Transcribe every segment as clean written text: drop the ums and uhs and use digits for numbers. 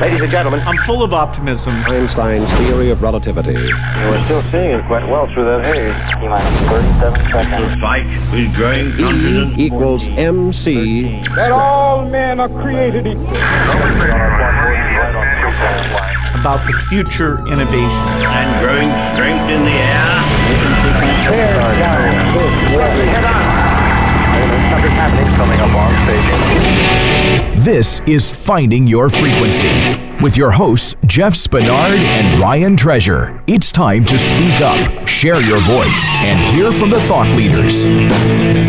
Ladies and gentlemen, I'm full of optimism. Einstein's theory of relativity. You were still seeing it quite well through that haze. T-minus 37 seconds. The fight is growing confident. E equals 14, MC. 13, that all men are created equal. About the future innovations. And growing strength in the air. Tears down. Head on. Something's happening. Coming up on stage. This is Finding Your Frequency with your hosts Jeff Spinard and Ryan Treasure. It's time to speak up, share your voice, and hear from the thought leaders.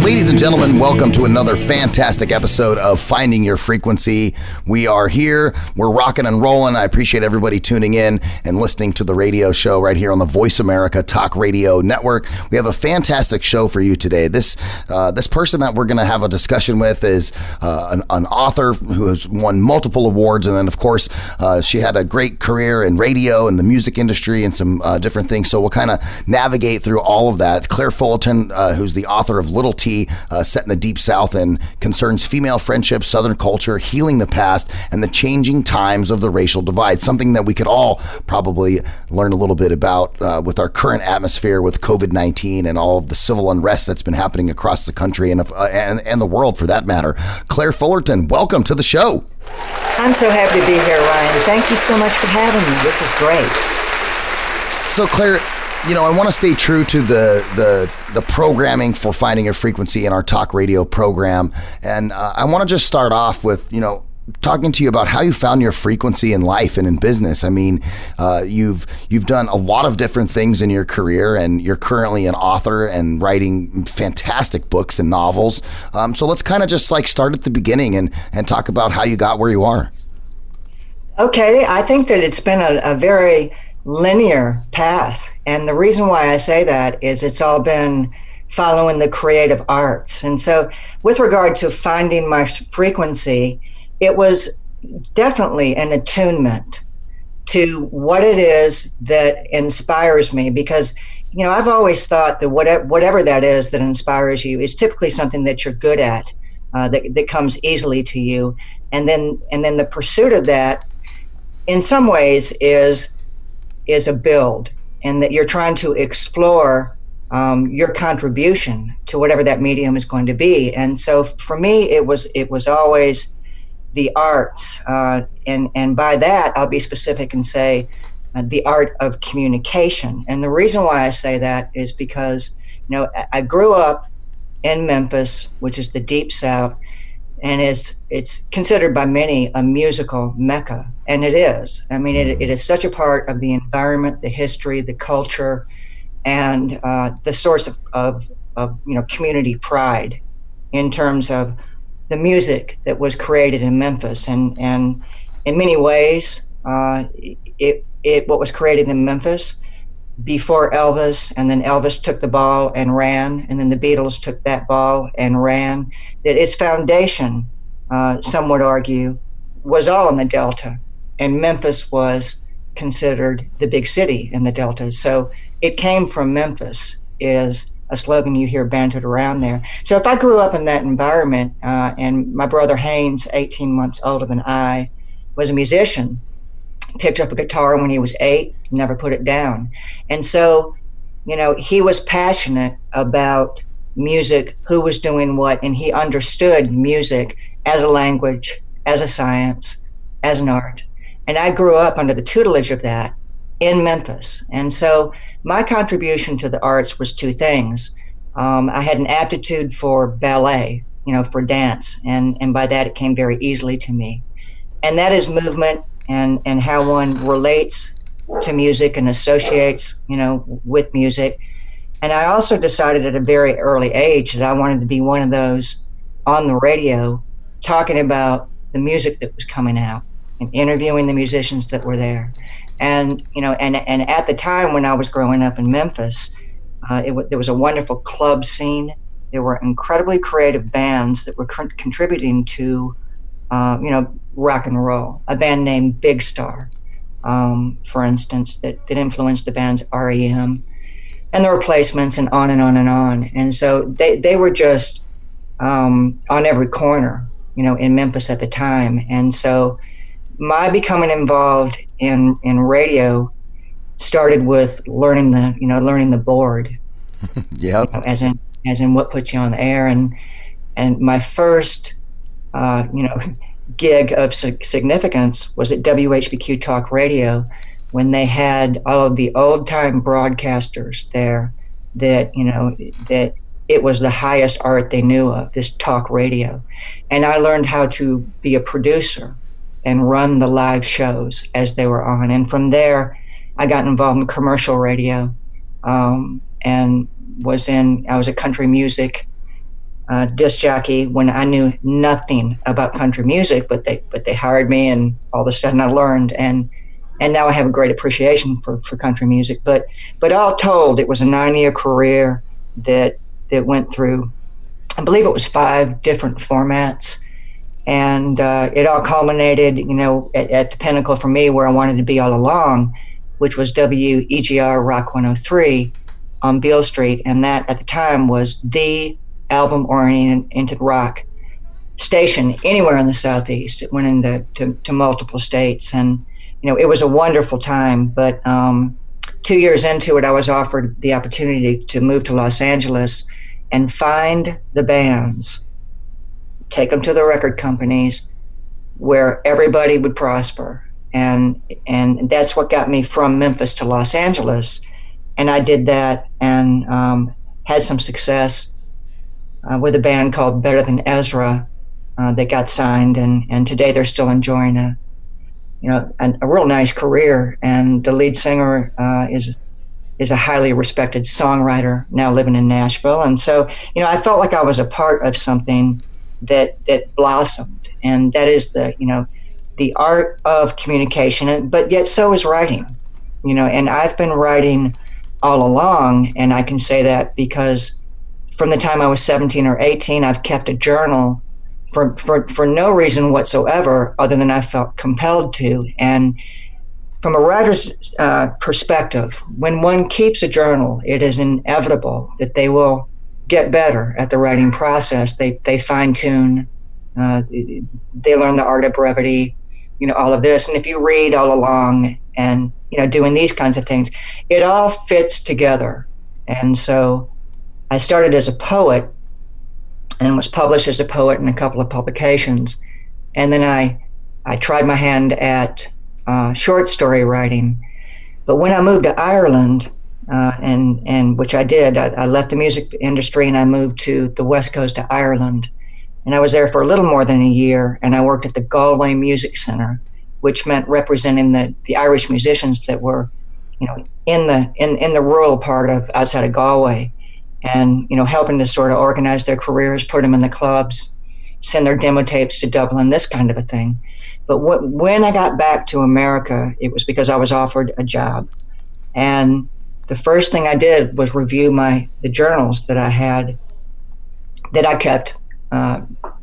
Ladies and gentlemen, welcome to another fantastic episode of Finding Your Frequency. We are here, we're rocking and rolling. I appreciate everybody tuning in and listening to the radio show right here on the Voice America Talk Radio Network. We have a fantastic show for you today. This person that we're going to have a discussion with is an author who has won multiple awards, and then of course she had a great career in radio and the music industry and some different things. So we'll kind of navigate through all of that. Claire Fullerton, who's the author of Little Tea, set in the Deep South, and concerns female friendship, Southern culture, healing the past, and the changing times of the racial divide. Something that we could all probably learn a little bit about with our current atmosphere with COVID-19 and all of the civil unrest that's been happening across the country and the world for that matter. Claire Fullerton, welcome to the show. I'm so happy to be here, Ryan. Thank you so much for having me. This is great. So, Claire, you know, I want to stay true to the programming for Finding Your Frequency in our talk radio program. And I want to just start off with, you know, talking to you about how you found your frequency in life and in business. I mean, you've done a lot of different things in your career, and you're currently an author and writing fantastic books and novels. So let's kind of just like start at the beginning and talk about how you got where you are. Okay, I think that it's been a very linear path, and the reason why I say that is it's all been following the creative arts. And so with regard to finding my frequency, it was definitely an attunement to what it is that inspires me, because, you know, I've always thought that whatever that is that inspires you is typically something that you're good at, that comes easily to you. And then the pursuit of that in some ways is a build, and that you're trying to explore your contribution to whatever that medium is going to be. And so for me, it was always the arts, and by that I'll be specific and say the art of communication. And the reason why I say that is because, you know, I grew up in Memphis, which is the Deep South, and it's considered by many a musical mecca, and it is. I mean, it is such a part of the environment, the history, the culture, and the source of you know, community pride in terms of the music that was created in Memphis. And in many ways, what was created in Memphis before Elvis, and then Elvis took the ball and ran, and then the Beatles took that ball and ran, that its foundation, some would argue, was all in the Delta. And Memphis was considered the big city in the Delta. So it came from Memphis is a slogan you hear bantered around there. So if I grew up in that environment, and my brother Haynes, 18 months older than I, was a musician, picked up a guitar when he was 8, never put it down. And so, you know, he was passionate about music, who was doing what, and he understood music as a language, as a science, as an art. And I grew up under the tutelage of that in Memphis. And so my contribution to the arts was two things. I had an aptitude for ballet, you know, for dance, and by that it came very easily to me. And that is movement and how one relates to music and associates, you know, with music. And I also decided at a very early age that I wanted to be one of those on the radio talking about the music that was coming out and interviewing the musicians that were there. And, you know, and at the time when I was growing up in Memphis, there was a wonderful club scene. There were incredibly creative bands that were contributing to, you know, rock and roll. A band named Big Star, for instance, that influenced the bands R.E.M. and The Replacements, and on and on and on. And so they were just on every corner, you know, in Memphis at the time. And so my becoming involved in radio started with learning the board. Yep. As in what puts you on the air, and my first gig of significance was at WHBQ Talk Radio when they had all of the old time broadcasters there that it was the highest art they knew of, this talk radio. And I learned how to be a producer and run the live shows as they were on. And from there, I got involved in commercial radio and I was a country music disc jockey when I knew nothing about country music, but they hired me, and all of a sudden I learned, and now I have a great appreciation for country music. But all told, it was a 9-year career that went through, I believe it was 5 different formats, and it all culminated, at the pinnacle for me where I wanted to be all along, which was WEGR Rock 103 on Beale Street, and that at the time was the album-oriented rock station anywhere in the Southeast. It went into multiple states, and it was a wonderful time. But 2 years into it, I was offered the opportunity to move to Los Angeles and find the bands, take them to the record companies where everybody would prosper. And that's what got me from Memphis to Los Angeles. And I did that and had some success with a band called Better Than Ezra that got signed. And today they're still enjoying a real nice career. And the lead singer is a highly respected songwriter now living in Nashville. And so, I felt like I was a part of something that blossomed. And that is the art of communication, but yet so is writing, and I've been writing all along, and I can say that because from the time I was 17 or 18, I've kept a journal for no reason whatsoever other than I felt compelled to. And from a writer's perspective, when one keeps a journal, it is inevitable that they will get better at the writing process. They fine-tune, they learn the art of brevity, all of this. And if you read all along and, doing these kinds of things, it all fits together. And so I started as a poet and was published as a poet in a couple of publications. And then I tried my hand at short story writing. But when I moved to Ireland, and which I did, I left the music industry and I moved to the West Coast of Ireland. And I was there for a little more than a year, and I worked at the Galway Music Centre, which meant representing the Irish musicians that were, in the rural part of outside of Galway, and helping to sort of organize their careers, put them in the clubs, send their demo tapes to Dublin, this kind of a thing. But when I got back to America, it was because I was offered a job, and the first thing I did was review the journals that I had, that I kept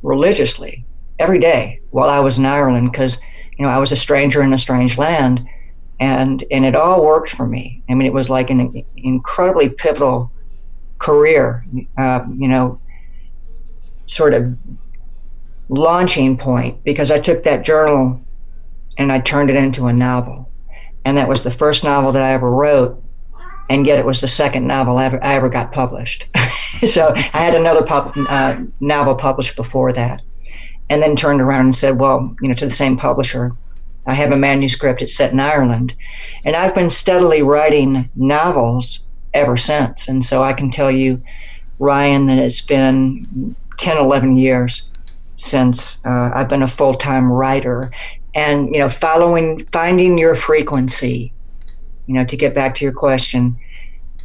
religiously every day while I was in Ireland, because I was a stranger in a strange land, and it all worked for me. I mean, it was like an incredibly pivotal career, sort of launching point, because I took that journal and I turned it into a novel, and that was the first novel that I ever wrote. And yet it was the second novel I ever got published. So I had another novel published before that, and then turned around and said, well, to the same publisher, I have a manuscript. It's set in Ireland. And I've been steadily writing novels ever since. And so I can tell you, Ryan, that it's been 10, 11 years since I've been a full-time writer. And, finding your frequency, to get back to your question,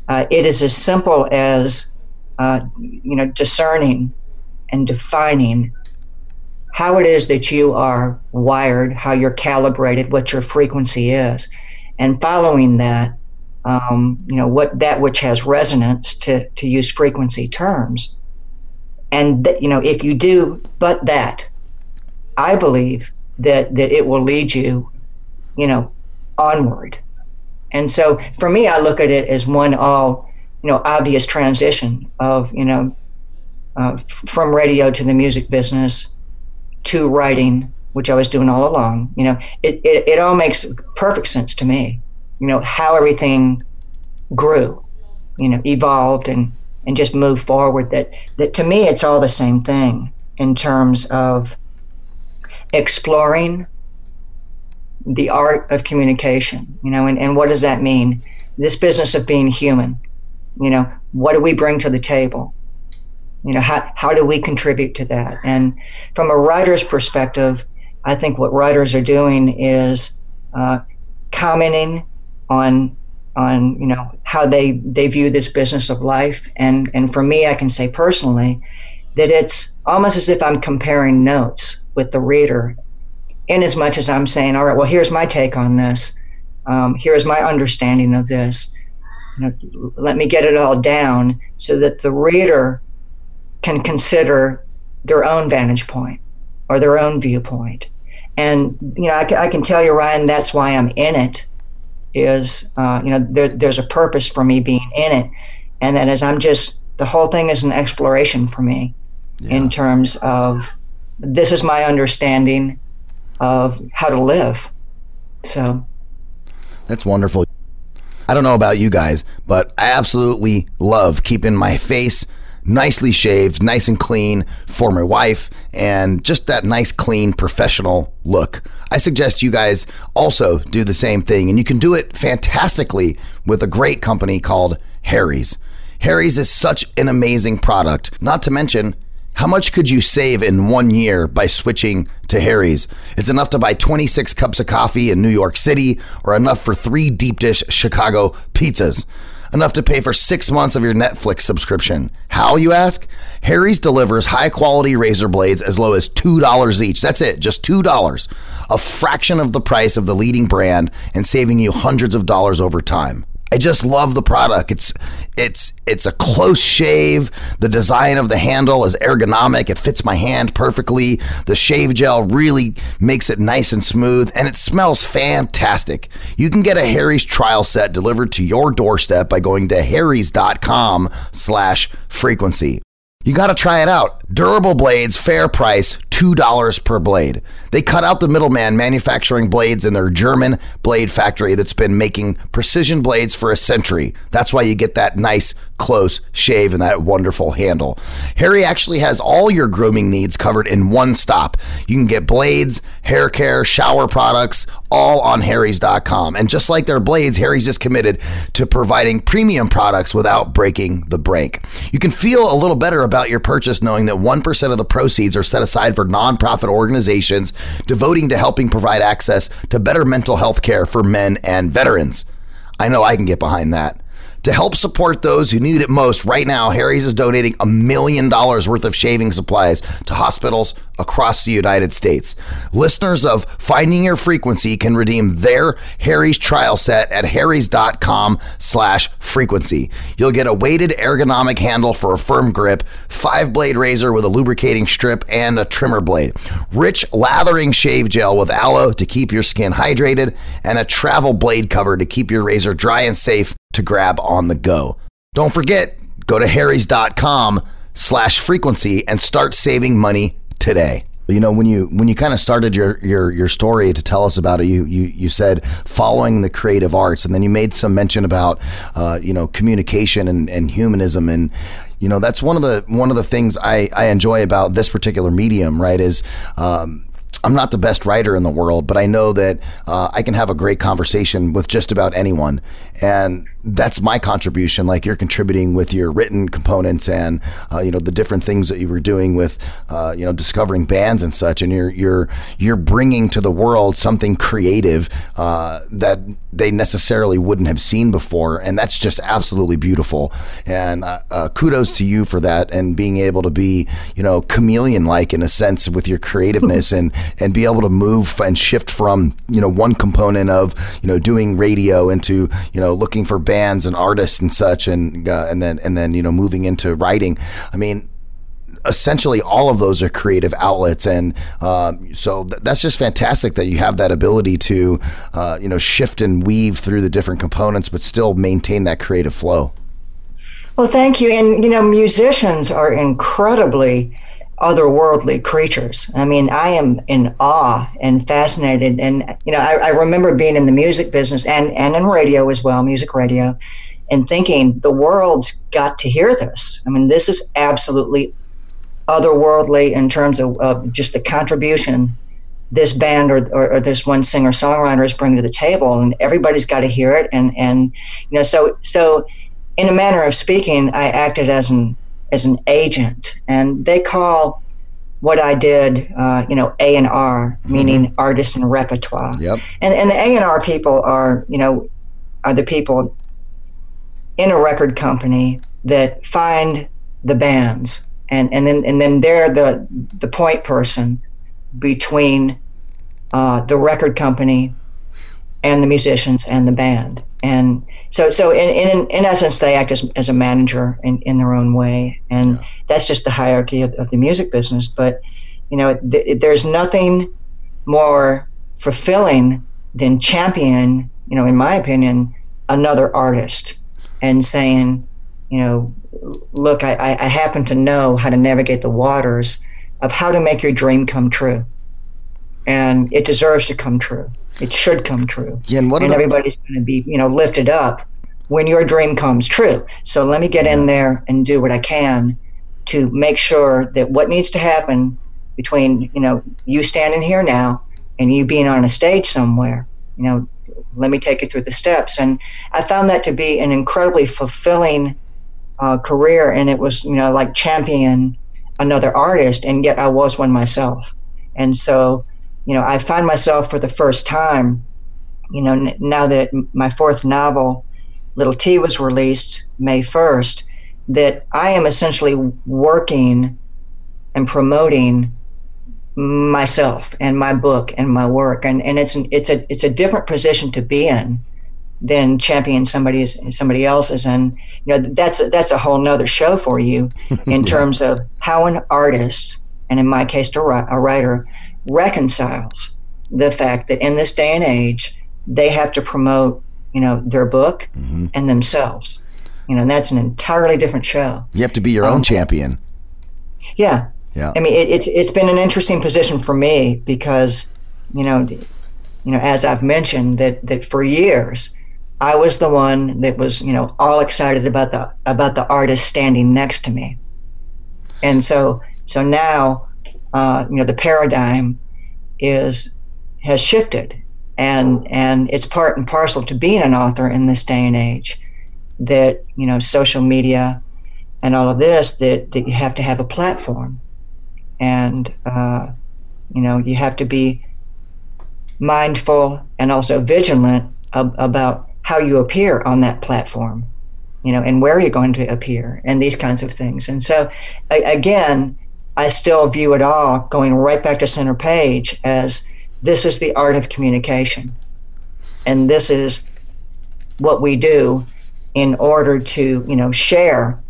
it is as simple as, discerning and defining how it is that you are wired, how you're calibrated, what your frequency is, and following that, what that which has resonance, to use frequency terms. And, if you do but that, I believe that it will lead you, onward. And so for me, I look at it as one obvious transition of, from radio to the music business, to writing, which I was doing all along. You know, it all makes perfect sense to me, you know, how everything grew, you know, evolved and just moved forward. That to me, it's all the same thing in terms of exploring the art of communication, you know, and what does that mean? This business of being human, you know, what do we bring to the table? You know, how do we contribute to that? And from a writer's perspective, I think what writers are doing is commenting on, you know, how they view this business of life. And for me, I can say personally that it's almost as if I'm comparing notes with the reader, in as much as I'm saying, all right, well, here's my take on this. Here's my understanding of this. You know, let me get it all down so that the reader can consider their own vantage point or their own viewpoint. And, you know, I can tell you, Ryan, that's why I'm in it, is, you know, there's a purpose for me being in it. And that is, the whole thing is an exploration for me, yeah, in terms of, this is my understanding of how to live. So that's wonderful. I don't know about you guys, but I absolutely love keeping my face nicely shaved, nice and clean for my wife, and just that nice, clean, professional look. I suggest you guys also do the same thing, and you can do it fantastically with a great company called Harry's. Harry's is such an amazing product, not to mention, how much could you save in 1 year by switching to Harry's? It's enough to buy 26 cups of coffee in New York City, or enough for 3 deep dish Chicago pizzas. Enough to pay for 6 months of your Netflix subscription. How, you ask? Harry's delivers high quality razor blades as low as $2 each. That's it, just $2. A fraction of the price of the leading brand, and saving you hundreds of dollars over time. I just love the product. It's a close shave. The design of the handle is ergonomic. It fits my hand perfectly. The shave gel really makes it nice and smooth, and it smells fantastic. You can get a Harry's trial set delivered to your doorstep by going to harrys.com/frequency. You got to try it out. Durable blades, fair price, $2 per blade. They cut out the middleman manufacturing blades in their German blade factory that's been making precision blades for a century. That's why you get that nice, close shave and that wonderful handle. Harry actually has all your grooming needs covered in one stop. You can get blades, hair care, shower products, all on harrys.com. And just like their blades, Harry's is committed to providing premium products without breaking the bank. You can feel a little better about your purchase knowing that 1% of the proceeds are set aside for nonprofit organizations devoting to helping provide access to better mental health care for men and veterans. I know I can get behind that. To help support those who need it most right now, Harry's is donating $1 million worth of shaving supplies to hospitals across the United States. Listeners of Finding Your Frequency can redeem their Harry's trial set at harrys.com/frequency. You'll get a weighted ergonomic handle for a firm grip, 5-blade razor with a lubricating strip and a trimmer blade, rich lathering shave gel with aloe to keep your skin hydrated, and a travel blade cover to keep your razor dry and safe to grab on the go. Don't forget, go to harrys.com/frequency and start saving money today. You know, when you kind of started your story to tell us about it, you said following the creative arts, and then you made some mention about you know, communication and humanism, and you know, that's one of the things I enjoy about this particular medium, right? Is I'm not the best writer in the world, but I know that I can have a great conversation with just about anyone. And that's my contribution, like you're contributing with your written components and, you know, the different things that you were doing with, you know, discovering bands and such. And you're bringing to the world something creative that they necessarily wouldn't have seen before. And that's just absolutely beautiful. And kudos to you for that, and being able to be, you know, chameleon-like in a sense with your creativeness and be able to move and shift from, you know, one component of, you know, doing radio into, you know, looking for bands and artists and such, and then you know, moving into writing. I mean, essentially all of those are creative outlets, and so that's just fantastic that you have that ability to you know, shift and weave through the different components but still maintain that creative flow. Well, thank you. And you know, musicians are incredibly otherworldly creatures. I mean, I am in awe and fascinated. And, you know, I remember being in the music business and in radio as well, music radio, and thinking the world's got to hear this. I mean, this is absolutely otherworldly in terms of just the contribution this band or this one singer-songwriter is bringing to the table, and everybody's got to hear it. And you know, so in a manner of speaking, I acted as an agent, and they call what I did, A&R, meaning artist and repertoire. Yep. And the A&R people are the people in a record company that find the bands, and then they're the point person between the record company and the musicians and the band. And so in essence, they act as a manager in their own way. And that's just the hierarchy of the music business. But, you know, there's nothing more fulfilling than champion, you know, in my opinion, another artist and saying, you know, look, I happen to know how to navigate the waters of how to make your dream come true. And it deserves to come true. It should come true. Yeah, and everybody's going to be, you know, lifted up when your dream comes true. So let me get in there and do what I can to make sure that what needs to happen between, you know, you standing here now and you being on a stage somewhere, you know, let me take you through the steps. And I found that to be an incredibly fulfilling career. And it was, you know, like champion another artist, and yet I was one myself. And so, you know, I find myself for the first time, you know, now that my fourth novel, Little Tea, was released May 1st, that I am essentially working and promoting myself and my book and my work. And it's a different position to be in than championing somebody else's. And, you know, that's a whole nother show for you in terms of how an artist, and in my case, a writer, reconciles the fact that in this day and age, they have to promote, you know, their book and themselves. You know, and that's an entirely different show. You have to be your own champion. Yeah. Yeah. I mean, it's been an interesting position for me because, you know, as I've mentioned, that for years, I was the one that was, you know, all excited about the artist standing next to me. And so now, you know, the paradigm has shifted, and it's part and parcel to being an author in this day and age that, you know, social media and all of this, that you have to have a platform, and, you know, you have to be mindful and also vigilant about how you appear on that platform, you know, and where you're going to appear and these kinds of things. And so, again, I still view it all going right back to center page as this is the art of communication. And this is what we do in order to, you know, share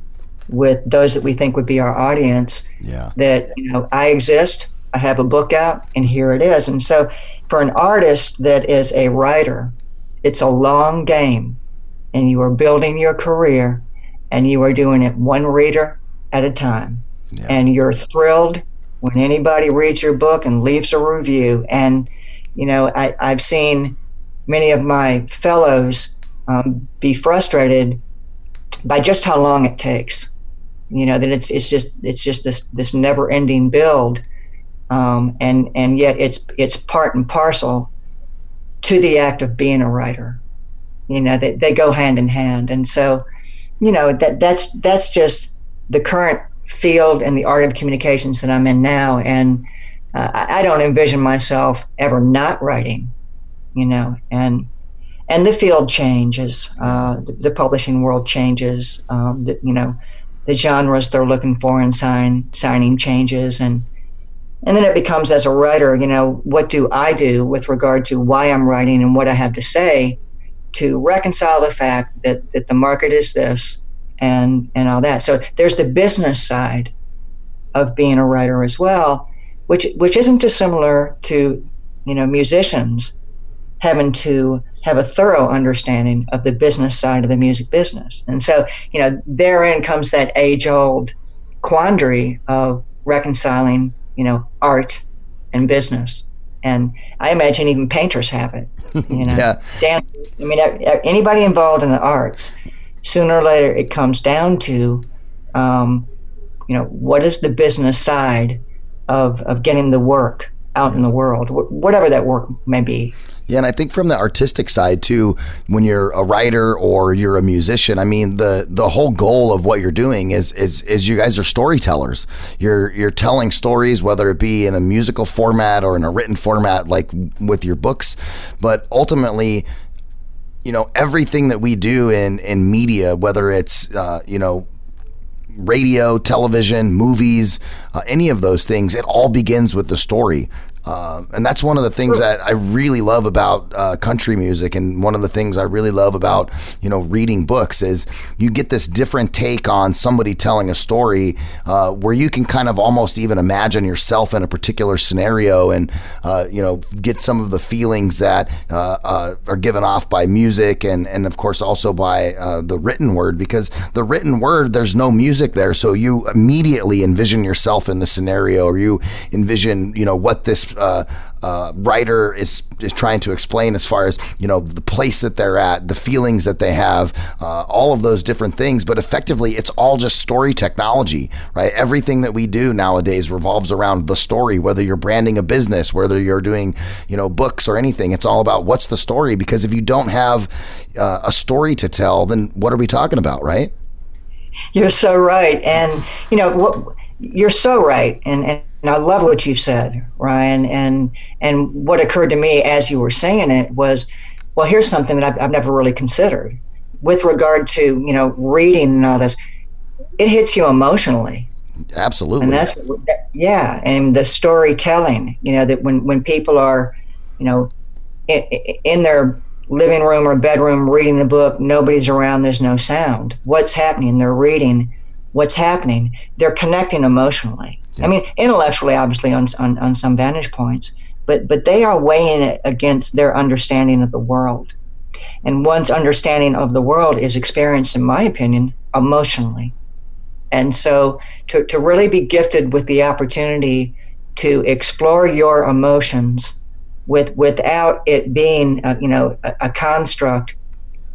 with those that we think would be our audience that, you know, I exist, I have a book out, and here it is. And so for an artist that is a writer, it's a long game, and you are building your career, and you are doing it one reader at a time. Yeah. And you're thrilled when anybody reads your book and leaves a review. And, you know, I've seen many of my fellows be frustrated by just how long it takes. You know, that it's just this never-ending build, and yet it's part and parcel to the act of being a writer. You know, they go hand in hand. And so, you know, that's just the current field and the art of communications that I'm in now. And I don't envision myself ever not writing, you know, and the field changes, the publishing world changes, you know, the genres they're looking for and signing changes. And then it becomes, as a writer, you know, what do I do with regard to why I'm writing and what I have to say to reconcile the fact that the market is this and all that. So there's the business side of being a writer as well, which isn't dissimilar to, you know, musicians having to have a thorough understanding of the business side of the music business. And so, you know, therein comes that age-old quandary of, reconciling, you know, art and business. And I imagine even painters have it, you know. Yeah. Dancers, I mean, anybody involved in the arts, sooner or later it comes down to, you know, what is the business side of getting the work out in the world, whatever that work may be. Yeah, and I think from the artistic side too, when you're a writer or you're a musician, I mean, the whole goal of what you're doing is you guys are storytellers. You're telling stories, whether it be in a musical format or in a written format, like with your books. But ultimately, you know, everything that we do in media, whether it's you know, radio, television, movies, any of those things, it all begins with the story. And that's one of the things that I really love about country music, and one of the things I really love about, you know, reading books is you get this different take on somebody telling a story where you can kind of almost even imagine yourself in a particular scenario and, you know, get some of the feelings that are given off by music and of course also by the written word, because the written word, there's no music there. So you immediately envision yourself in the scenario, or you envision, you know, what this writer is trying to explain as far as, you know, the place that they're at, the feelings that they have, all of those different things. But effectively, it's all just story technology, right? Everything that we do nowadays revolves around the story, whether you're branding a business, whether you're doing, you know, books or anything. It's all about what's the story, because if you don't have a story to tell, then what are we talking about, right? You're so right. And, you know, you're so right. And I love what you've said, Ryan, and what occurred to me as you were saying it was, well, here's something that I've never really considered with regard to, you know, reading and all this. It hits you emotionally. Absolutely. And that's yeah, and the storytelling, you know, that when people are, you know, in their living room or bedroom reading a book, nobody's around, there's no sound. What's happening? They're reading. What's happening? They're connecting emotionally. Yeah. I mean, intellectually, obviously, on some vantage points, but they are weighing it against their understanding of the world. And one's understanding of the world is experienced, in my opinion, emotionally. And so to really be gifted with the opportunity to explore your emotions without it being, you know, a construct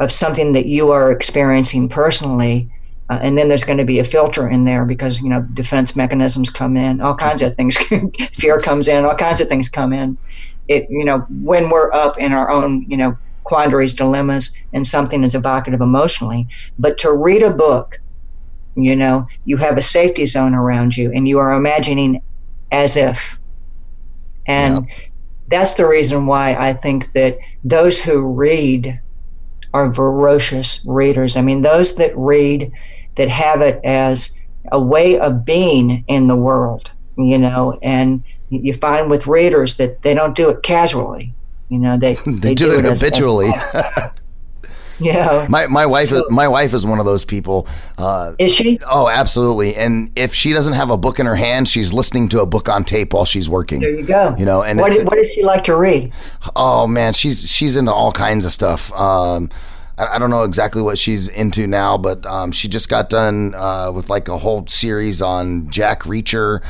of something that you are experiencing personally. And then there's going to be a filter in there because, you know, defense mechanisms come in, all kinds of things, fear comes in, all kinds of things come in. It, you know, when we're up in our own, you know, quandaries, dilemmas, and something is evocative emotionally. But to read a book, you know, you have a safety zone around you and you are imagining as if. And yeah. That's the reason why I think that those who read are voracious readers. I mean, those that read that have it as a way of being in the world, you know, and you find with readers that they don't do it casually, you know, they do it habitually. Yeah. My wife is one of those people. Is she? Oh, absolutely. And if she doesn't have a book in her hand, she's listening to a book on tape while she's working. There you go. You know, and what does she like to read? Oh man, she's into all kinds of stuff. I don't know exactly what she's into now, but she just got done with like a whole series on Jack Reacher.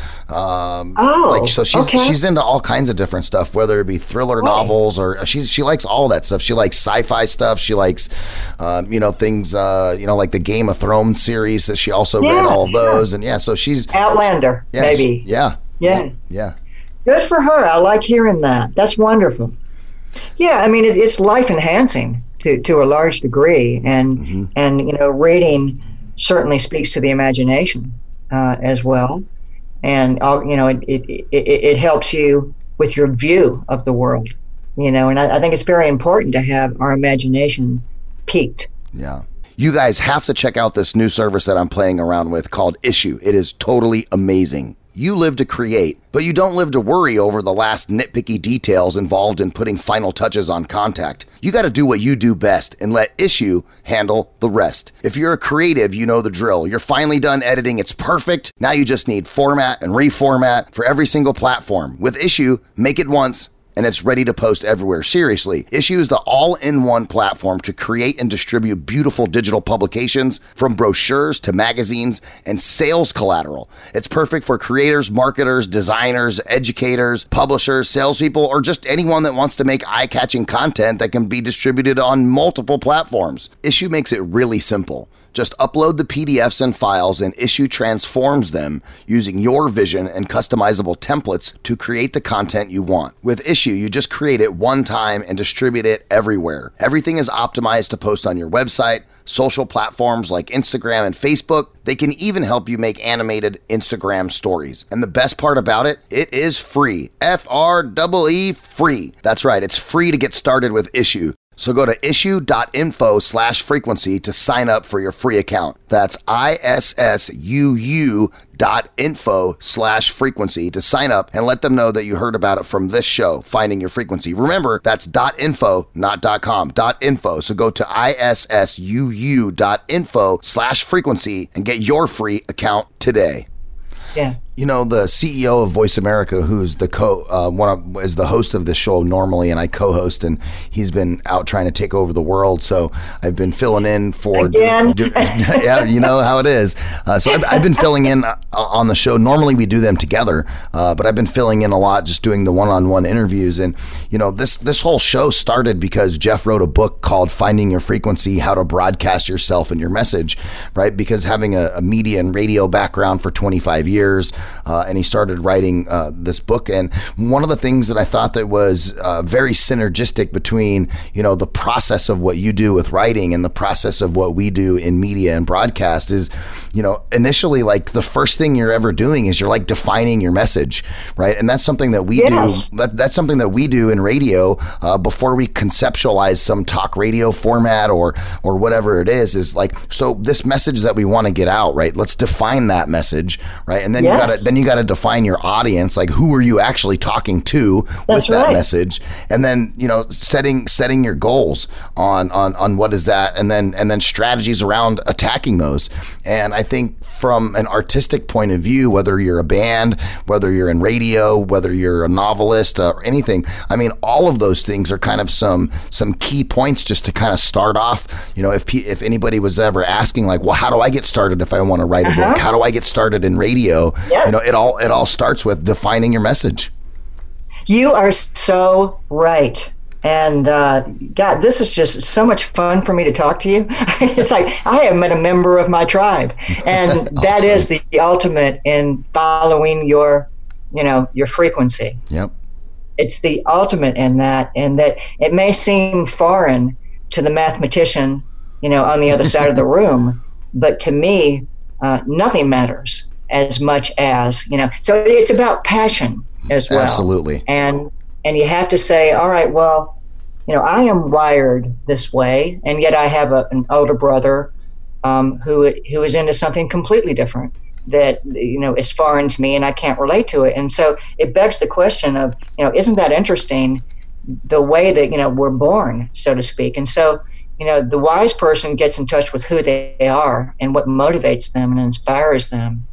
So she's into all kinds of different stuff, whether it be thriller novels or she likes all that stuff. She likes sci-fi stuff. She likes, you know, things, you know, like the Game of Thrones series that she also read all of those. Sure. And yeah, so she's Outlander, maybe. Yeah. Good for her. I like hearing that. That's wonderful. Yeah. I mean, it's life enhancing. To a large degree, and and you know, reading certainly speaks to the imagination as well, and you know, it helps you with your view of the world, you know, and I think it's very important to have our imagination piqued. Yeah. You guys have to check out this new service that I'm playing around with called Issuu. It is totally amazing. You live to create, but you don't live to worry over the last nitpicky details involved in putting final touches on contact. You got to do what you do best and let Issuu handle the rest. If you're a creative, you know the drill. You're finally done editing. It's perfect. Now you just need format and reformat for every single platform. With Issuu, make it once, and it's ready to post everywhere. Seriously, Issuu is the all-in-one platform to create and distribute beautiful digital publications, from brochures to magazines and sales collateral. It's perfect for creators, marketers, designers, educators, publishers, salespeople, or just anyone that wants to make eye-catching content that can be distributed on multiple platforms. Issuu makes it really simple. Just upload the PDFs and files, and Issuu transforms them using your vision and customizable templates to create the content you want. With Issuu, you just create it one time and distribute it everywhere. Everything is optimized to post on your website, social platforms like Instagram and Facebook. They can even help you make animated Instagram stories. And the best part about it, it is free. F-R-E-E free. That's right, it's free to get started with Issuu. So go to issuu.info/frequency to sign up for your free account. That's issuu.info/frequency to sign up and let them know that you heard about it from this show, Finding Your Frequency. Remember, that's .info, not .com, .info. So go to issuu.info/frequency and get your free account today. Yeah. You know, the CEO of Voice America, who's the is the host of this show normally, and I co-host, and he's been out trying to take over the world. So I've been filling in for yeah, you know how it is. So I've been filling in on the show. Normally we do them together, but I've been filling in a lot, just doing the one-on-one interviews. And you know, this whole show started because Jeff wrote a book called "Finding Your Frequency: How to Broadcast Yourself and Your Message," right? Because having a media and radio background for 25 years. And he started writing this book, and one of the things that I thought that was very synergistic between, you know, the process of what you do with writing and the process of what we do in media and broadcast is, you know, initially, like, the first thing you're ever doing is you're, like, defining your message, right? And that's something that we do. That's something that we do in radio before we conceptualize some talk radio format or whatever it is like, so this message that we want to get out, right? Let's define that message, right? And then you got to define your audience, like, who are you actually talking to with that message, and then, you know, setting your goals on what is that, and then strategies around attacking those. And I think from an artistic point of view, whether you're a band, whether you're in radio, whether you're a novelist or anything, I mean, all of those things are kind of some key points just to kind of start off. You know, if anybody was ever asking, like, well, how do I get started if I want to write a book? How do I get started in radio? Yeah. You know, it all starts with defining your message. You are so right. And God, this is just so much fun for me to talk to you. It's like I have been a member of my tribe, and awesome. That is the ultimate in following your frequency. Yep. It's the ultimate in that, and that it may seem foreign to the mathematician, you know, on the other side of the room, but to me, nothing matters as much as, you know, so it's about passion as well. Absolutely. And you have to say, all right, well, you know, I am wired this way, and yet I have an older brother who is into something completely different that, you know, is foreign to me, and I can't relate to it. And so it begs the question of, you know, isn't that interesting, the way that, you know, we're born, so to speak. And so, you know, the wise person gets in touch with who they are and what motivates them and inspires them,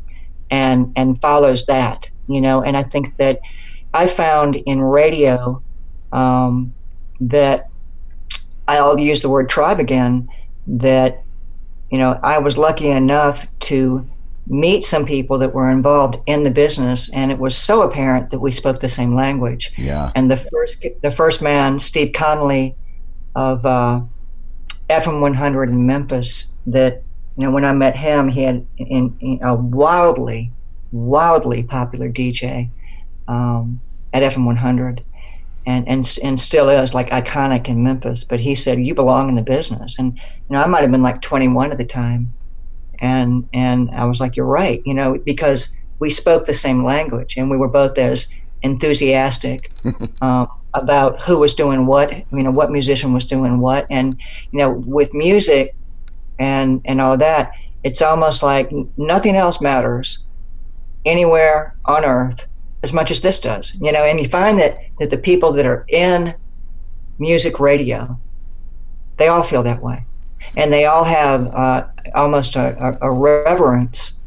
and follows that, you know. And I think that I found in radio that, I'll use the word tribe again, that, you know, I was lucky enough to meet some people that were involved in the business, and it was so apparent that we spoke the same language. Yeah. And the first man, Steve Connolly of FM 100 in Memphis, that, you know, when I met him, he had a wildly, wildly popular DJ at FM 100, and still is, like, iconic in Memphis. But he said, "You belong in the business." And, you know, I might have been like 21 at the time, and I was like, "You're right," you know, because we spoke the same language, and we were both as enthusiastic about who was doing what, you know, what musician was doing what, and, you know, with music. And all that, it's almost like nothing else matters anywhere on earth as much as this does, you know. And you find that the people that are in music radio, they all feel that way, and they all have almost a reverence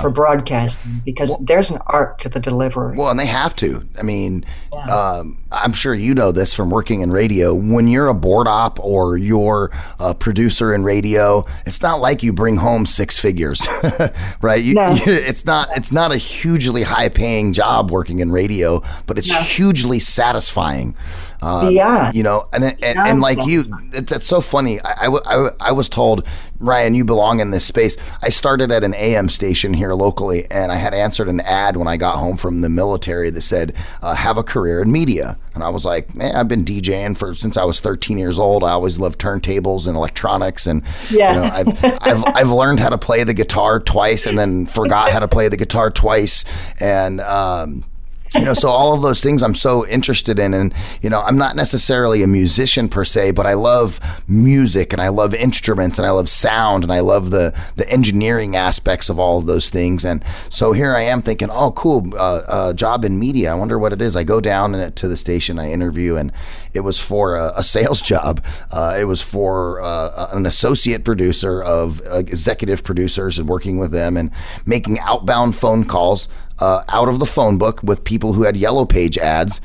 for broadcasting, because there's an art to the delivery. Well, and they have to. I mean, I'm sure you know this from working in radio. When you're a board op or you're a producer in radio, it's not like you bring home six figures, right? It's not a hugely high-paying job working in radio, but it's hugely satisfying. You know, and like you, that's so funny. I was told, Ryan, you belong in this space. I started at an AM station here locally, and I had answered an ad when I got home from the military that said, have a career in media. And I was like, man, I've been DJing since I was 13 years old. I always loved turntables and electronics. And, you know, I've learned how to play the guitar twice and then forgot how to play the guitar twice. And, you know, so all of those things I'm so interested in. And, you know, I'm not necessarily a musician per se, but I love music and I love instruments and I love sound and I love the engineering aspects of all of those things. And so here I am thinking, oh, cool, job in media. I wonder what it is. I go down to the station, I interview, and it was for a sales job. It was for an associate producer of executive producers and working with them and making outbound phone calls out of the phone book with people who had Yellow Page ads,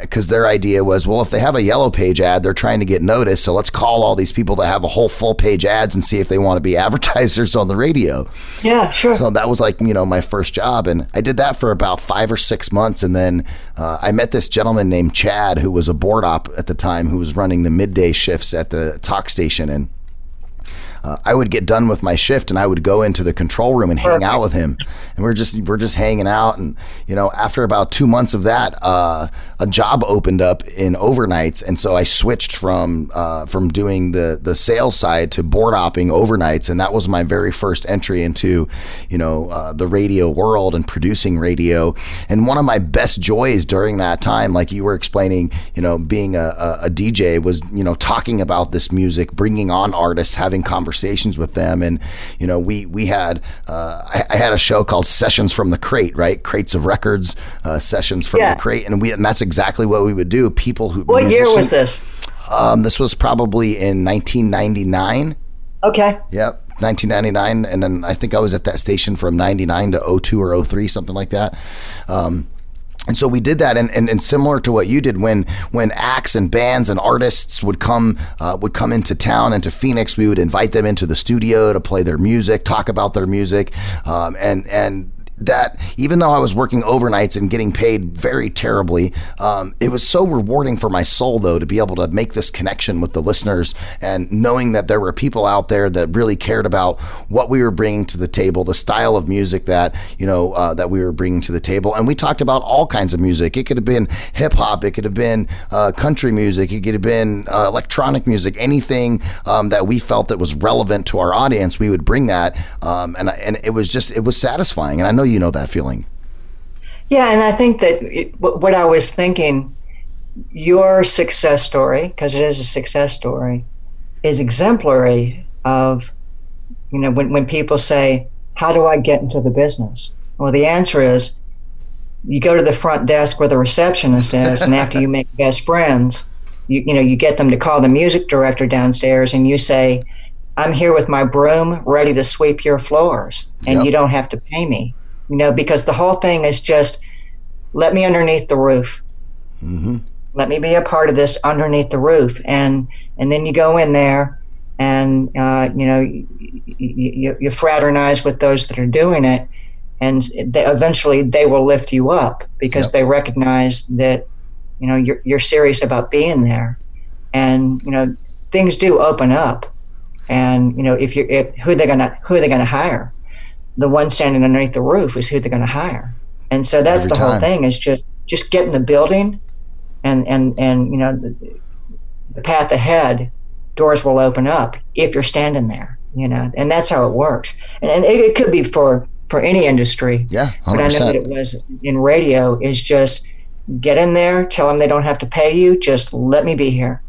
because their idea was, well, if they have a Yellow Page ad, they're trying to get noticed, so let's call all these people that have a whole full page ads and see if they want to be advertisers on the radio. Yeah, sure. So that was like, you know, my first job, and I did that for about 5 or 6 months, and then I met this gentleman named Chad, who was a board op at the time, who was running the midday shifts at the talk station, and I would get done with my shift and I would go into the control room and hang out with him, and we're just hanging out. And, you know, after about 2 months of that, a job opened up in overnights, and so I switched from doing the sales side to board opping overnights, and that was my very first entry into, you know, the radio world and producing radio. And one of my best joys during that time, like you were explaining, you know, being a DJ, was, you know, talking about this music, bringing on artists, having conversations with them. And, you know, we had I had a show called Sessions from the Crate, right? Crates of Records, Sessions from the Crate, and that's exactly what we would do. People who— What year was this? This was probably in 1999. Okay. Yep. 1999, and then I think I was at that station from 99 to 02 or 03, something like that. And so we did that, and similar to what you did, when acts and bands and artists would come into town, into Phoenix, we would invite them into the studio to play their music, talk about their music, and that, even though I was working overnights and getting paid very terribly, it was so rewarding for my soul, though, to be able to make this connection with the listeners and knowing that there were people out there that really cared about what we were bringing to the table, the style of music that, you know, that we were bringing to the table. And we talked about all kinds of music. It could have been hip hop. It could have been country music. It could have been electronic music, anything that we felt that was relevant to our audience. We would bring that. And it was satisfying. And I know you know that feeling. Yeah, and I think that what I was thinking, your success story, because it is a success story, is exemplary of, you know, when people say, how do I get into the business? Well, the answer is, you go to the front desk where the receptionist is, and after you make best friends, you get them to call the music director downstairs, and you say, I'm here with my broom ready to sweep your floors, and you don't have to pay me. You know, because the whole thing is just, let me underneath the roof. Mm-hmm. Let me be a part of this underneath the roof. And then you go in there and, you know, you fraternize with those that are doing it. And eventually they will lift you up, because they recognize that, you know, you're serious about being there. And, you know, things do open up. And, you know, who are they going to hire? The one standing underneath the roof is who they're going to hire. And so that's every the time. Whole thing is just get in the building, and you know, the path ahead, doors will open up if you're standing there, you know, and that's how it works. And it could be for any industry. Yeah, 100%. But I know that it was in radio is just get in there, tell them they don't have to pay you, just let me be here.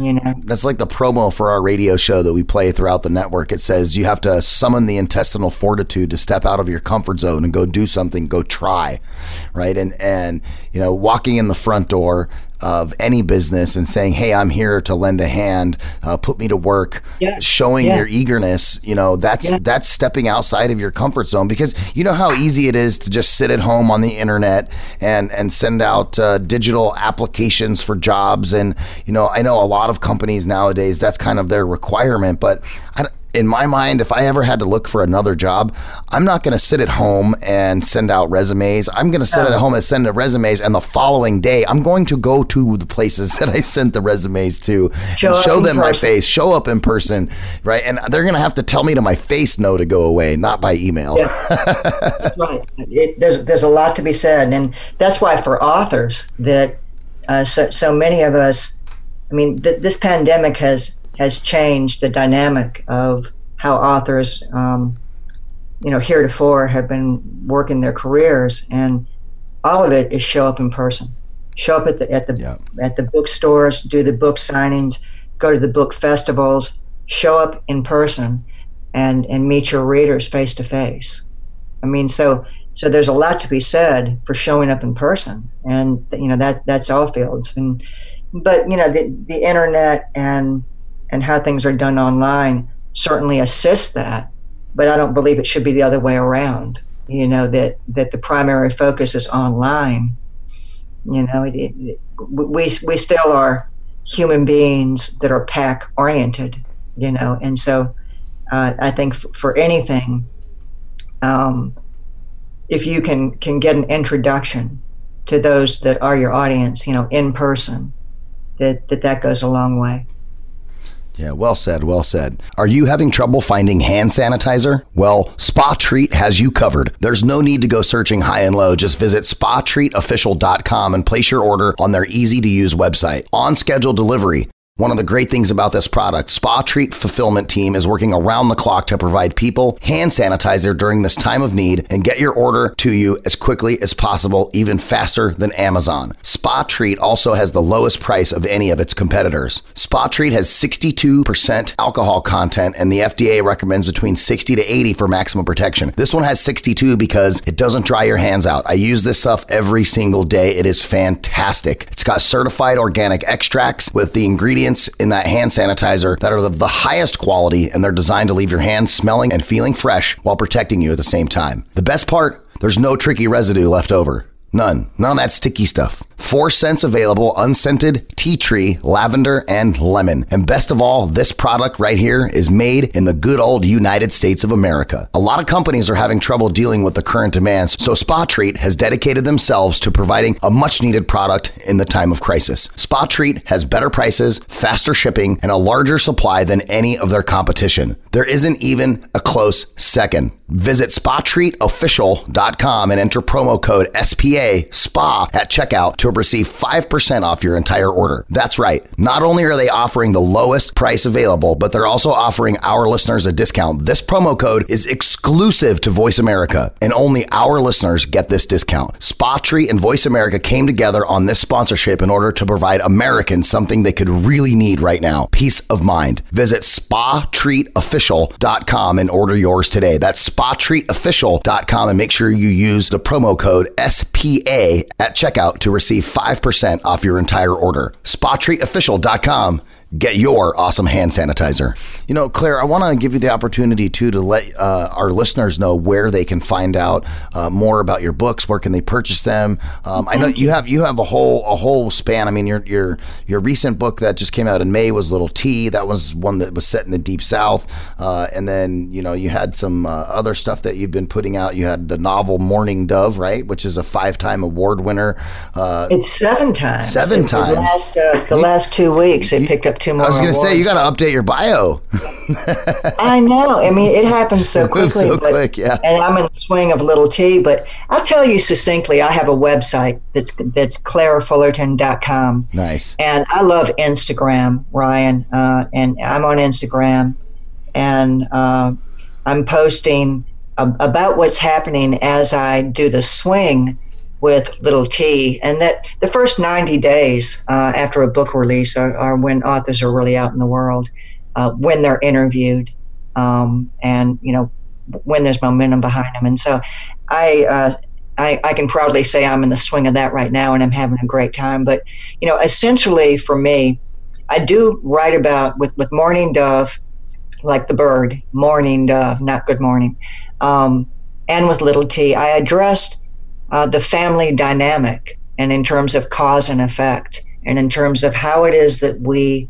You know, that's like the promo for our radio show that we play throughout the network. It says you have to summon the intestinal fortitude to step out of your comfort zone and go do something, go try, right? And you know, walking in the front door, of any business and saying, hey, I'm here to lend a hand, put me to work, showing your eagerness, you know, that's stepping outside of your comfort zone, because you know how easy it is to just sit at home on the internet and send out digital applications for jobs. And, you know, I know a lot of companies nowadays, that's kind of their requirement, but in my mind, if I ever had to look for another job, I'm not going to sit at home and send out resumes. I'm going to sit at home and send the resumes, and the following day, I'm going to go to the places that I sent the resumes to, show them my face, show up in person, right? And they're going to have to tell me to my face no to go away, not by email. Yeah. That's right. There's a lot to be said, and that's why for authors that so many of us, I mean, this pandemic has changed the dynamic of how authors, heretofore have been working their careers, and all of it is show up in person, show up at the bookstores, do the book signings, go to the book festivals, show up in person, and meet your readers face to face. I mean, so there's a lot to be said for showing up in person, and you know that's all fields, but you know the internet and how things are done online certainly assists that, but I don't believe it should be the other way around. You know, that the primary focus is online. You know, we still are human beings that are pack oriented. You know, and so I think for anything, if you can get an introduction to those that are your audience, you know, in person, that goes a long way. Yeah, well said, well said. Are you having trouble finding hand sanitizer? Well, Spa Treat has you covered. There's no need to go searching high and low. Just visit SpaTreatOfficial.com and place your order on their easy-to-use website. On-schedule delivery. One of the great things about this product, Spa Treat Fulfillment Team is working around the clock to provide people hand sanitizer during this time of need and get your order to you as quickly as possible, even faster than Amazon. Spa Treat also has the lowest price of any of its competitors. Spa Treat has 62% alcohol content, and the FDA recommends between 60 to 80 for maximum protection. This one has 62 because it doesn't dry your hands out. I use this stuff every single day. It is fantastic. It's got certified organic extracts with the ingredients in that hand sanitizer that are of the highest quality, and they're designed to leave your hands smelling and feeling fresh while protecting you at the same time. The best part, there's no tricky residue left over. None of that sticky stuff. 4 scents available: unscented, tea tree, lavender, and lemon. And best of all, this product right here is made in the good old United States of America. A lot of companies are having trouble dealing with the current demands, so Spa Treat has dedicated themselves to providing a much-needed product in the time of crisis. Spa Treat has better prices, faster shipping, and a larger supply than any of their competition. There isn't even a close second. Visit SpaTreatOfficial.com and enter promo code SPA SPA at checkout to receive 5% off your entire order. That's right. Not only are they offering the lowest price available, but they're also offering our listeners a discount. This promo code is exclusive to Voice America, and only our listeners get this discount. Spa Treat and Voice America came together on this sponsorship in order to provide Americans something they could really need right now: peace of mind. Visit SpaTreatOfficial.com and order yours today. That's SpaTreatOfficial.com, and make sure you use the promo code SPA at checkout to receive 5% off your entire order. SpaTreatOfficial.com. Get your awesome hand sanitizer. You know, Claire, I want to give you the opportunity too to let our listeners know where they can find out more about your books. Where can they purchase them? I know you have a whole span. I mean, your recent book that just came out in May was Little Tea. That was one that was set in the Deep South, and then you know you had some other stuff that you've been putting out. You had the novel Morning Dove, right, which is a 5-time award winner. It's 7 times. 7 times. The last 2 weeks, it picked up 2 more. I was going to say, you got to update your bio. I know. I mean, it happens so quickly. So quick. And I'm in the swing of Little Tea, but I'll tell you succinctly, I have a website that's clairefullerton.com. Nice. And I love Instagram, Ryan, and I'm on Instagram, and I'm posting about what's happening as I do the swing with Little Tea, and that the first 90 days after a book release are when authors are really out in the world, when they're interviewed, and you know when there's momentum behind them. And so I I can proudly say I'm in the swing of that right now and I'm having a great time. But, you know, essentially for me, I do write about with Morning Dove, like the bird, Morning Dove, not good morning, and with Little Tea, I addressed the family dynamic and in terms of cause and effect and in terms of how it is that we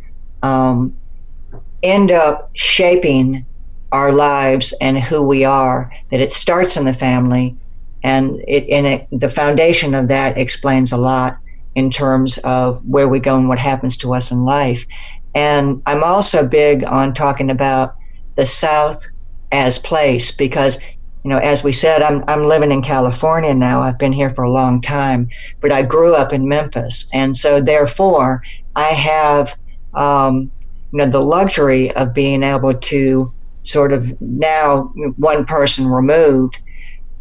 end up shaping our lives and who we are, that it starts in the family, and the foundation of that explains a lot in terms of where we go and what happens to us in life. And I'm also big on talking about the South as place because, you know, as we said, I'm living in California now. I've been here for a long time, but I grew up in Memphis. And so therefore, I have, you know, the luxury of being able to sort of now one person removed,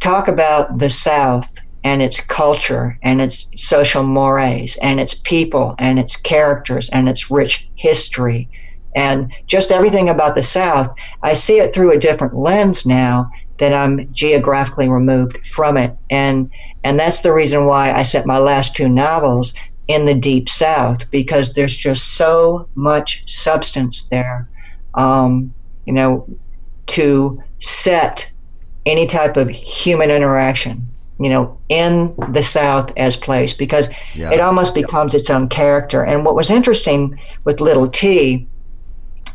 talk about the South and its culture and its social mores and its people and its characters and its rich history and just everything about the South. I see it through a different lens now that I'm geographically removed from it. And that's the reason why I set my last two novels in the Deep South, because there's just so much substance there, you know, to set any type of human interaction, you know, in the South as place, because it almost becomes its own character. And what was interesting with Little Tea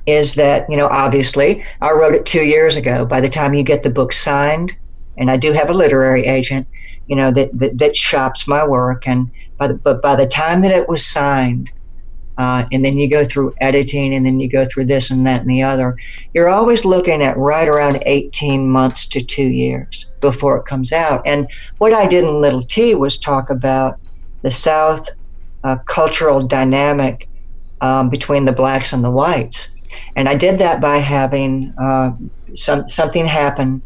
is that, you know, obviously I wrote it 2 years ago. By the time you get the book signed, and I do have a literary agent, you know, that shops my work. And by the time that it was signed, and then you go through editing, and then you go through this and that and the other, you're always looking at right around 18 months to 2 years before it comes out. And what I did in Little Tea was talk about the South cultural dynamic between the blacks and the whites. And I did that by having something happen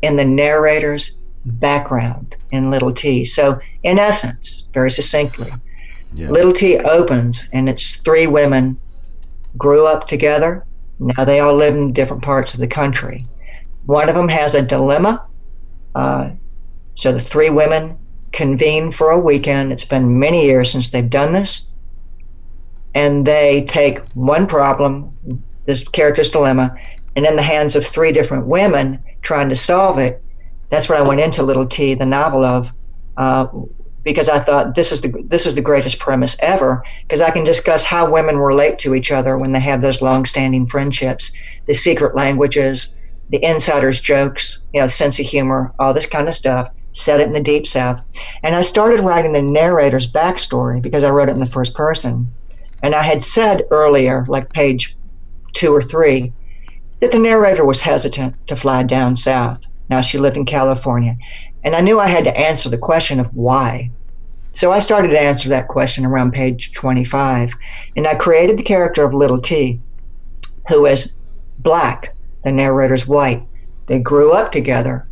in the narrator's background in Little Tea. So in essence, very succinctly, yeah. Little Tea opens, and it's three women grew up together. Now they all live in different parts of the country. One of them has a dilemma. So the three women convene for a weekend. It's been many years since they've done this. And they take one problem, this character's dilemma, and in the hands of three different women trying to solve it. That's what I went into Little Tea, the novel of, because I thought this is the greatest premise ever, because I can discuss how women relate to each other when they have those long-standing friendships, the secret languages, the insider's jokes, you know, sense of humor, all this kind of stuff. Set it in the Deep South. And I started writing the narrator's backstory because I wrote it in the first person. And I had said earlier, like page 2 or 3, that the narrator was hesitant to fly down south. Now she lived in California. And I knew I had to answer the question of why. So I started to answer that question around page 25. And I created the character of Little Tea, who is black. The narrator's white. They grew up together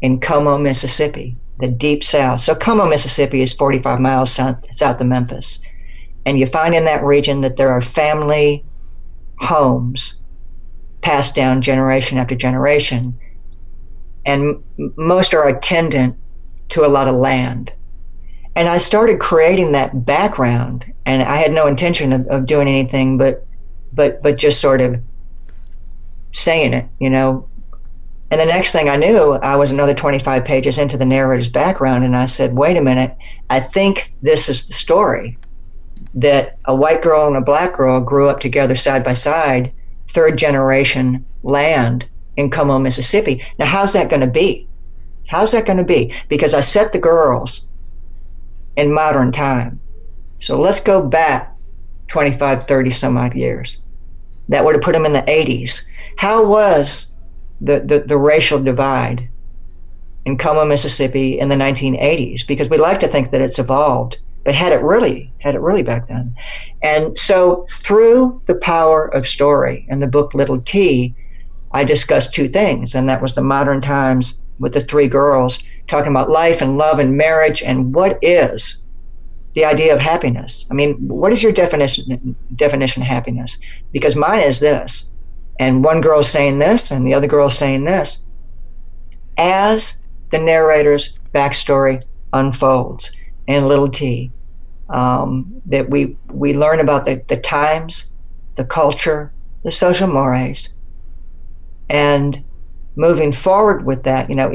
in Como, Mississippi, the Deep South. So Como, Mississippi is 45 miles south of Memphis. And you find in that region that there are family homes passed down generation after generation. And most are attendant to a lot of land. And I started creating that background, and I had no intention of doing anything but just sort of saying it, you know. And the next thing I knew, I was another 25 pages into the narrator's background, and I said, wait a minute, I think this is the story, that a white girl and a black girl grew up together side by side, third generation land in Como, Mississippi. Now, how's that going to be? How's that going to be? Because I set the girls in modern time. So let's go back 25, 30 some odd years. That would have put them in the 80s. How was the racial divide in Como, Mississippi in the 1980s? Because we like to think that it's evolved, but had it really back then? And so through the power of story and the book Little Tea, I discussed two things, and that was the modern times with the three girls talking about life and love and marriage and what is the idea of happiness. I mean, what is your definition of happiness? Because mine is this. And one girl saying this and the other girl saying this, as the narrator's backstory unfolds in Little Tea. That we learn about the times, the culture, the social mores, and moving forward with that. You know,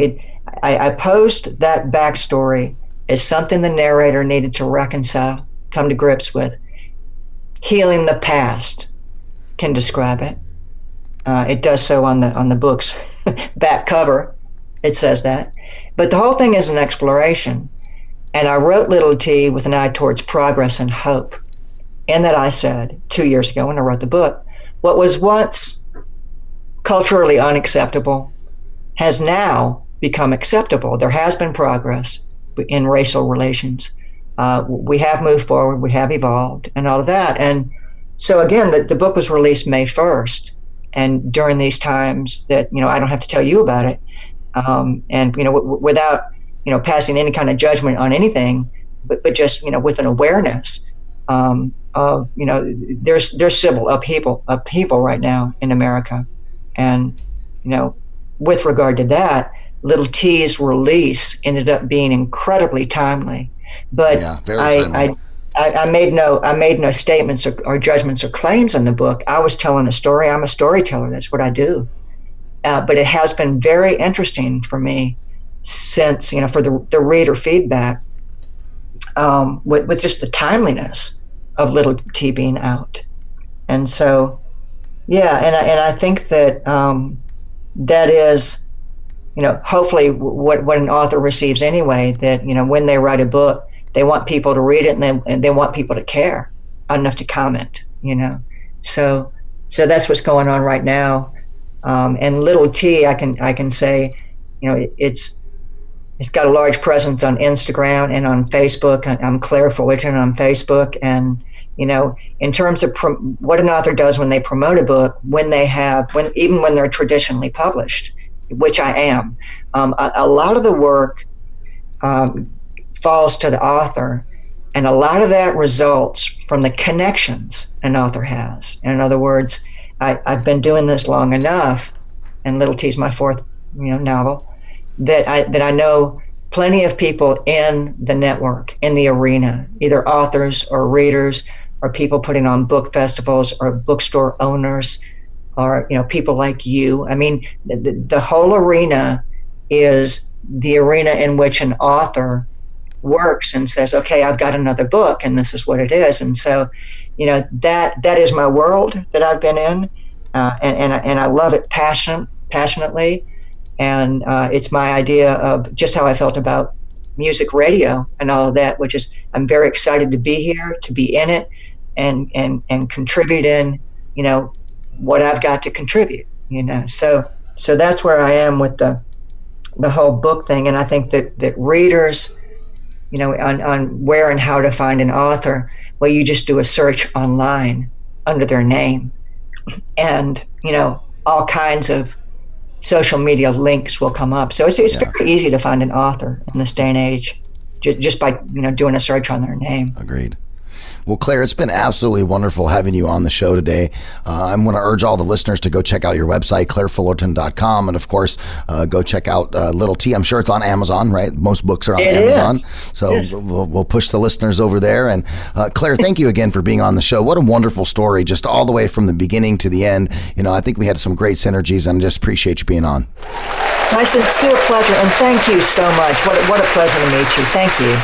I posed that backstory as something the narrator needed to reconcile, come to grips with. Healing the past can describe it. It does so on the book's back cover. It says that. But the whole thing is an exploration. And I wrote Little Tea with an eye towards progress and hope. And that I said 2 years ago when I wrote the book, what was once culturally unacceptable has now become acceptable. There has been progress in racial relations. We have moved forward, we have evolved, and all of that. And so again, the book was released May 1st. And during these times that, you know, I don't have to tell you about it. And, you know, without, you know, passing any kind of judgment on anything, but just, you know, with an awareness of, you know, there's civil upheaval right now in America. And, you know, with regard to that, Little Tea's release ended up being incredibly timely. But yeah, I made no statements or judgments or claims on the book. I was telling a story. I'm a storyteller. That's what I do. But it has been very interesting for me since, you know, for the reader feedback with just the timeliness of Little Tea being out. And so, yeah, and I think that that is, you know, hopefully what an author receives anyway, that, you know, when they write a book, they want people to read it, and they want people to care enough to comment, you know. So that's what's going on right now. And Little Tea, I can say, you know, it's got a large presence on Instagram and on Facebook. I'm Claire Fullerton on Facebook, and you know, in terms of what an author does when they promote a book, even when they're traditionally published, which I am, a lot of the work. Falls to the author, and a lot of that results from the connections an author has. And in other words, I've been doing this long enough, and Little Tea's my fourth, you know, novel, that I know plenty of people in the network, in the arena, either authors or readers, or people putting on book festivals, or bookstore owners, or you know, people like you. I mean, the whole arena is the arena in which an author works and says, okay, I've got another book and this is what it is. And so, you know, that is my world that I've been in, and I love it passionately. And it's my idea of just how I felt about music radio and all of that, which is I'm very excited to be here, to be in it, and contribute in, you know, what I've got to contribute, you know. So that's where I am with the whole book thing. And I think that readers, you know, on where and how to find an author, well, you just do a search online under their name. And, you know, all kinds of social media links will come up. So it's very easy to find an author in this day and age, just by, you know, doing a search on their name. Agreed. Well, Claire, it's been absolutely wonderful having you on the show today. I'm going to urge all the listeners to go check out your website, clairefullerton.com. And, of course, go check out Little Tea. I'm sure it's on Amazon, right? Most books are on Amazon. So yes. We'll push the listeners over there. And, Claire, thank you again for being on the show. What a wonderful story, just all the way from the beginning to the end. You know, I think we had some great synergies, and I just appreciate you being on. My sincere pleasure, and thank you so much. What a pleasure to meet you. Thank you.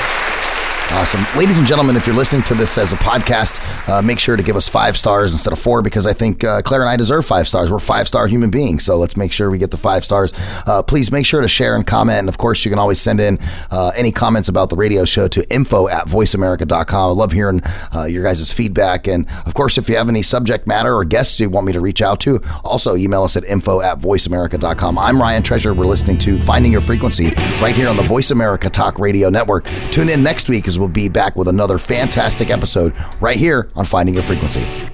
Awesome. Ladies and gentlemen, if you're listening to this as a podcast, make sure to give us 5 stars instead of 4, because I think Claire and I deserve 5 stars. We're 5-star human beings, so let's make sure we get the 5 stars. Please make sure to share and comment. And, of course, you can always send in any comments about the radio show to info@voiceamerica.com. I love hearing your guys' feedback. And, of course, if you have any subject matter or guests you want me to reach out to, also email us at info@voiceamerica.com. I'm Ryan Treasure. We're listening to Finding Your Frequency right here on the Voice America Talk Radio Network. Tune in next week as we'll be back with another fantastic episode right here on Finding Your Frequency.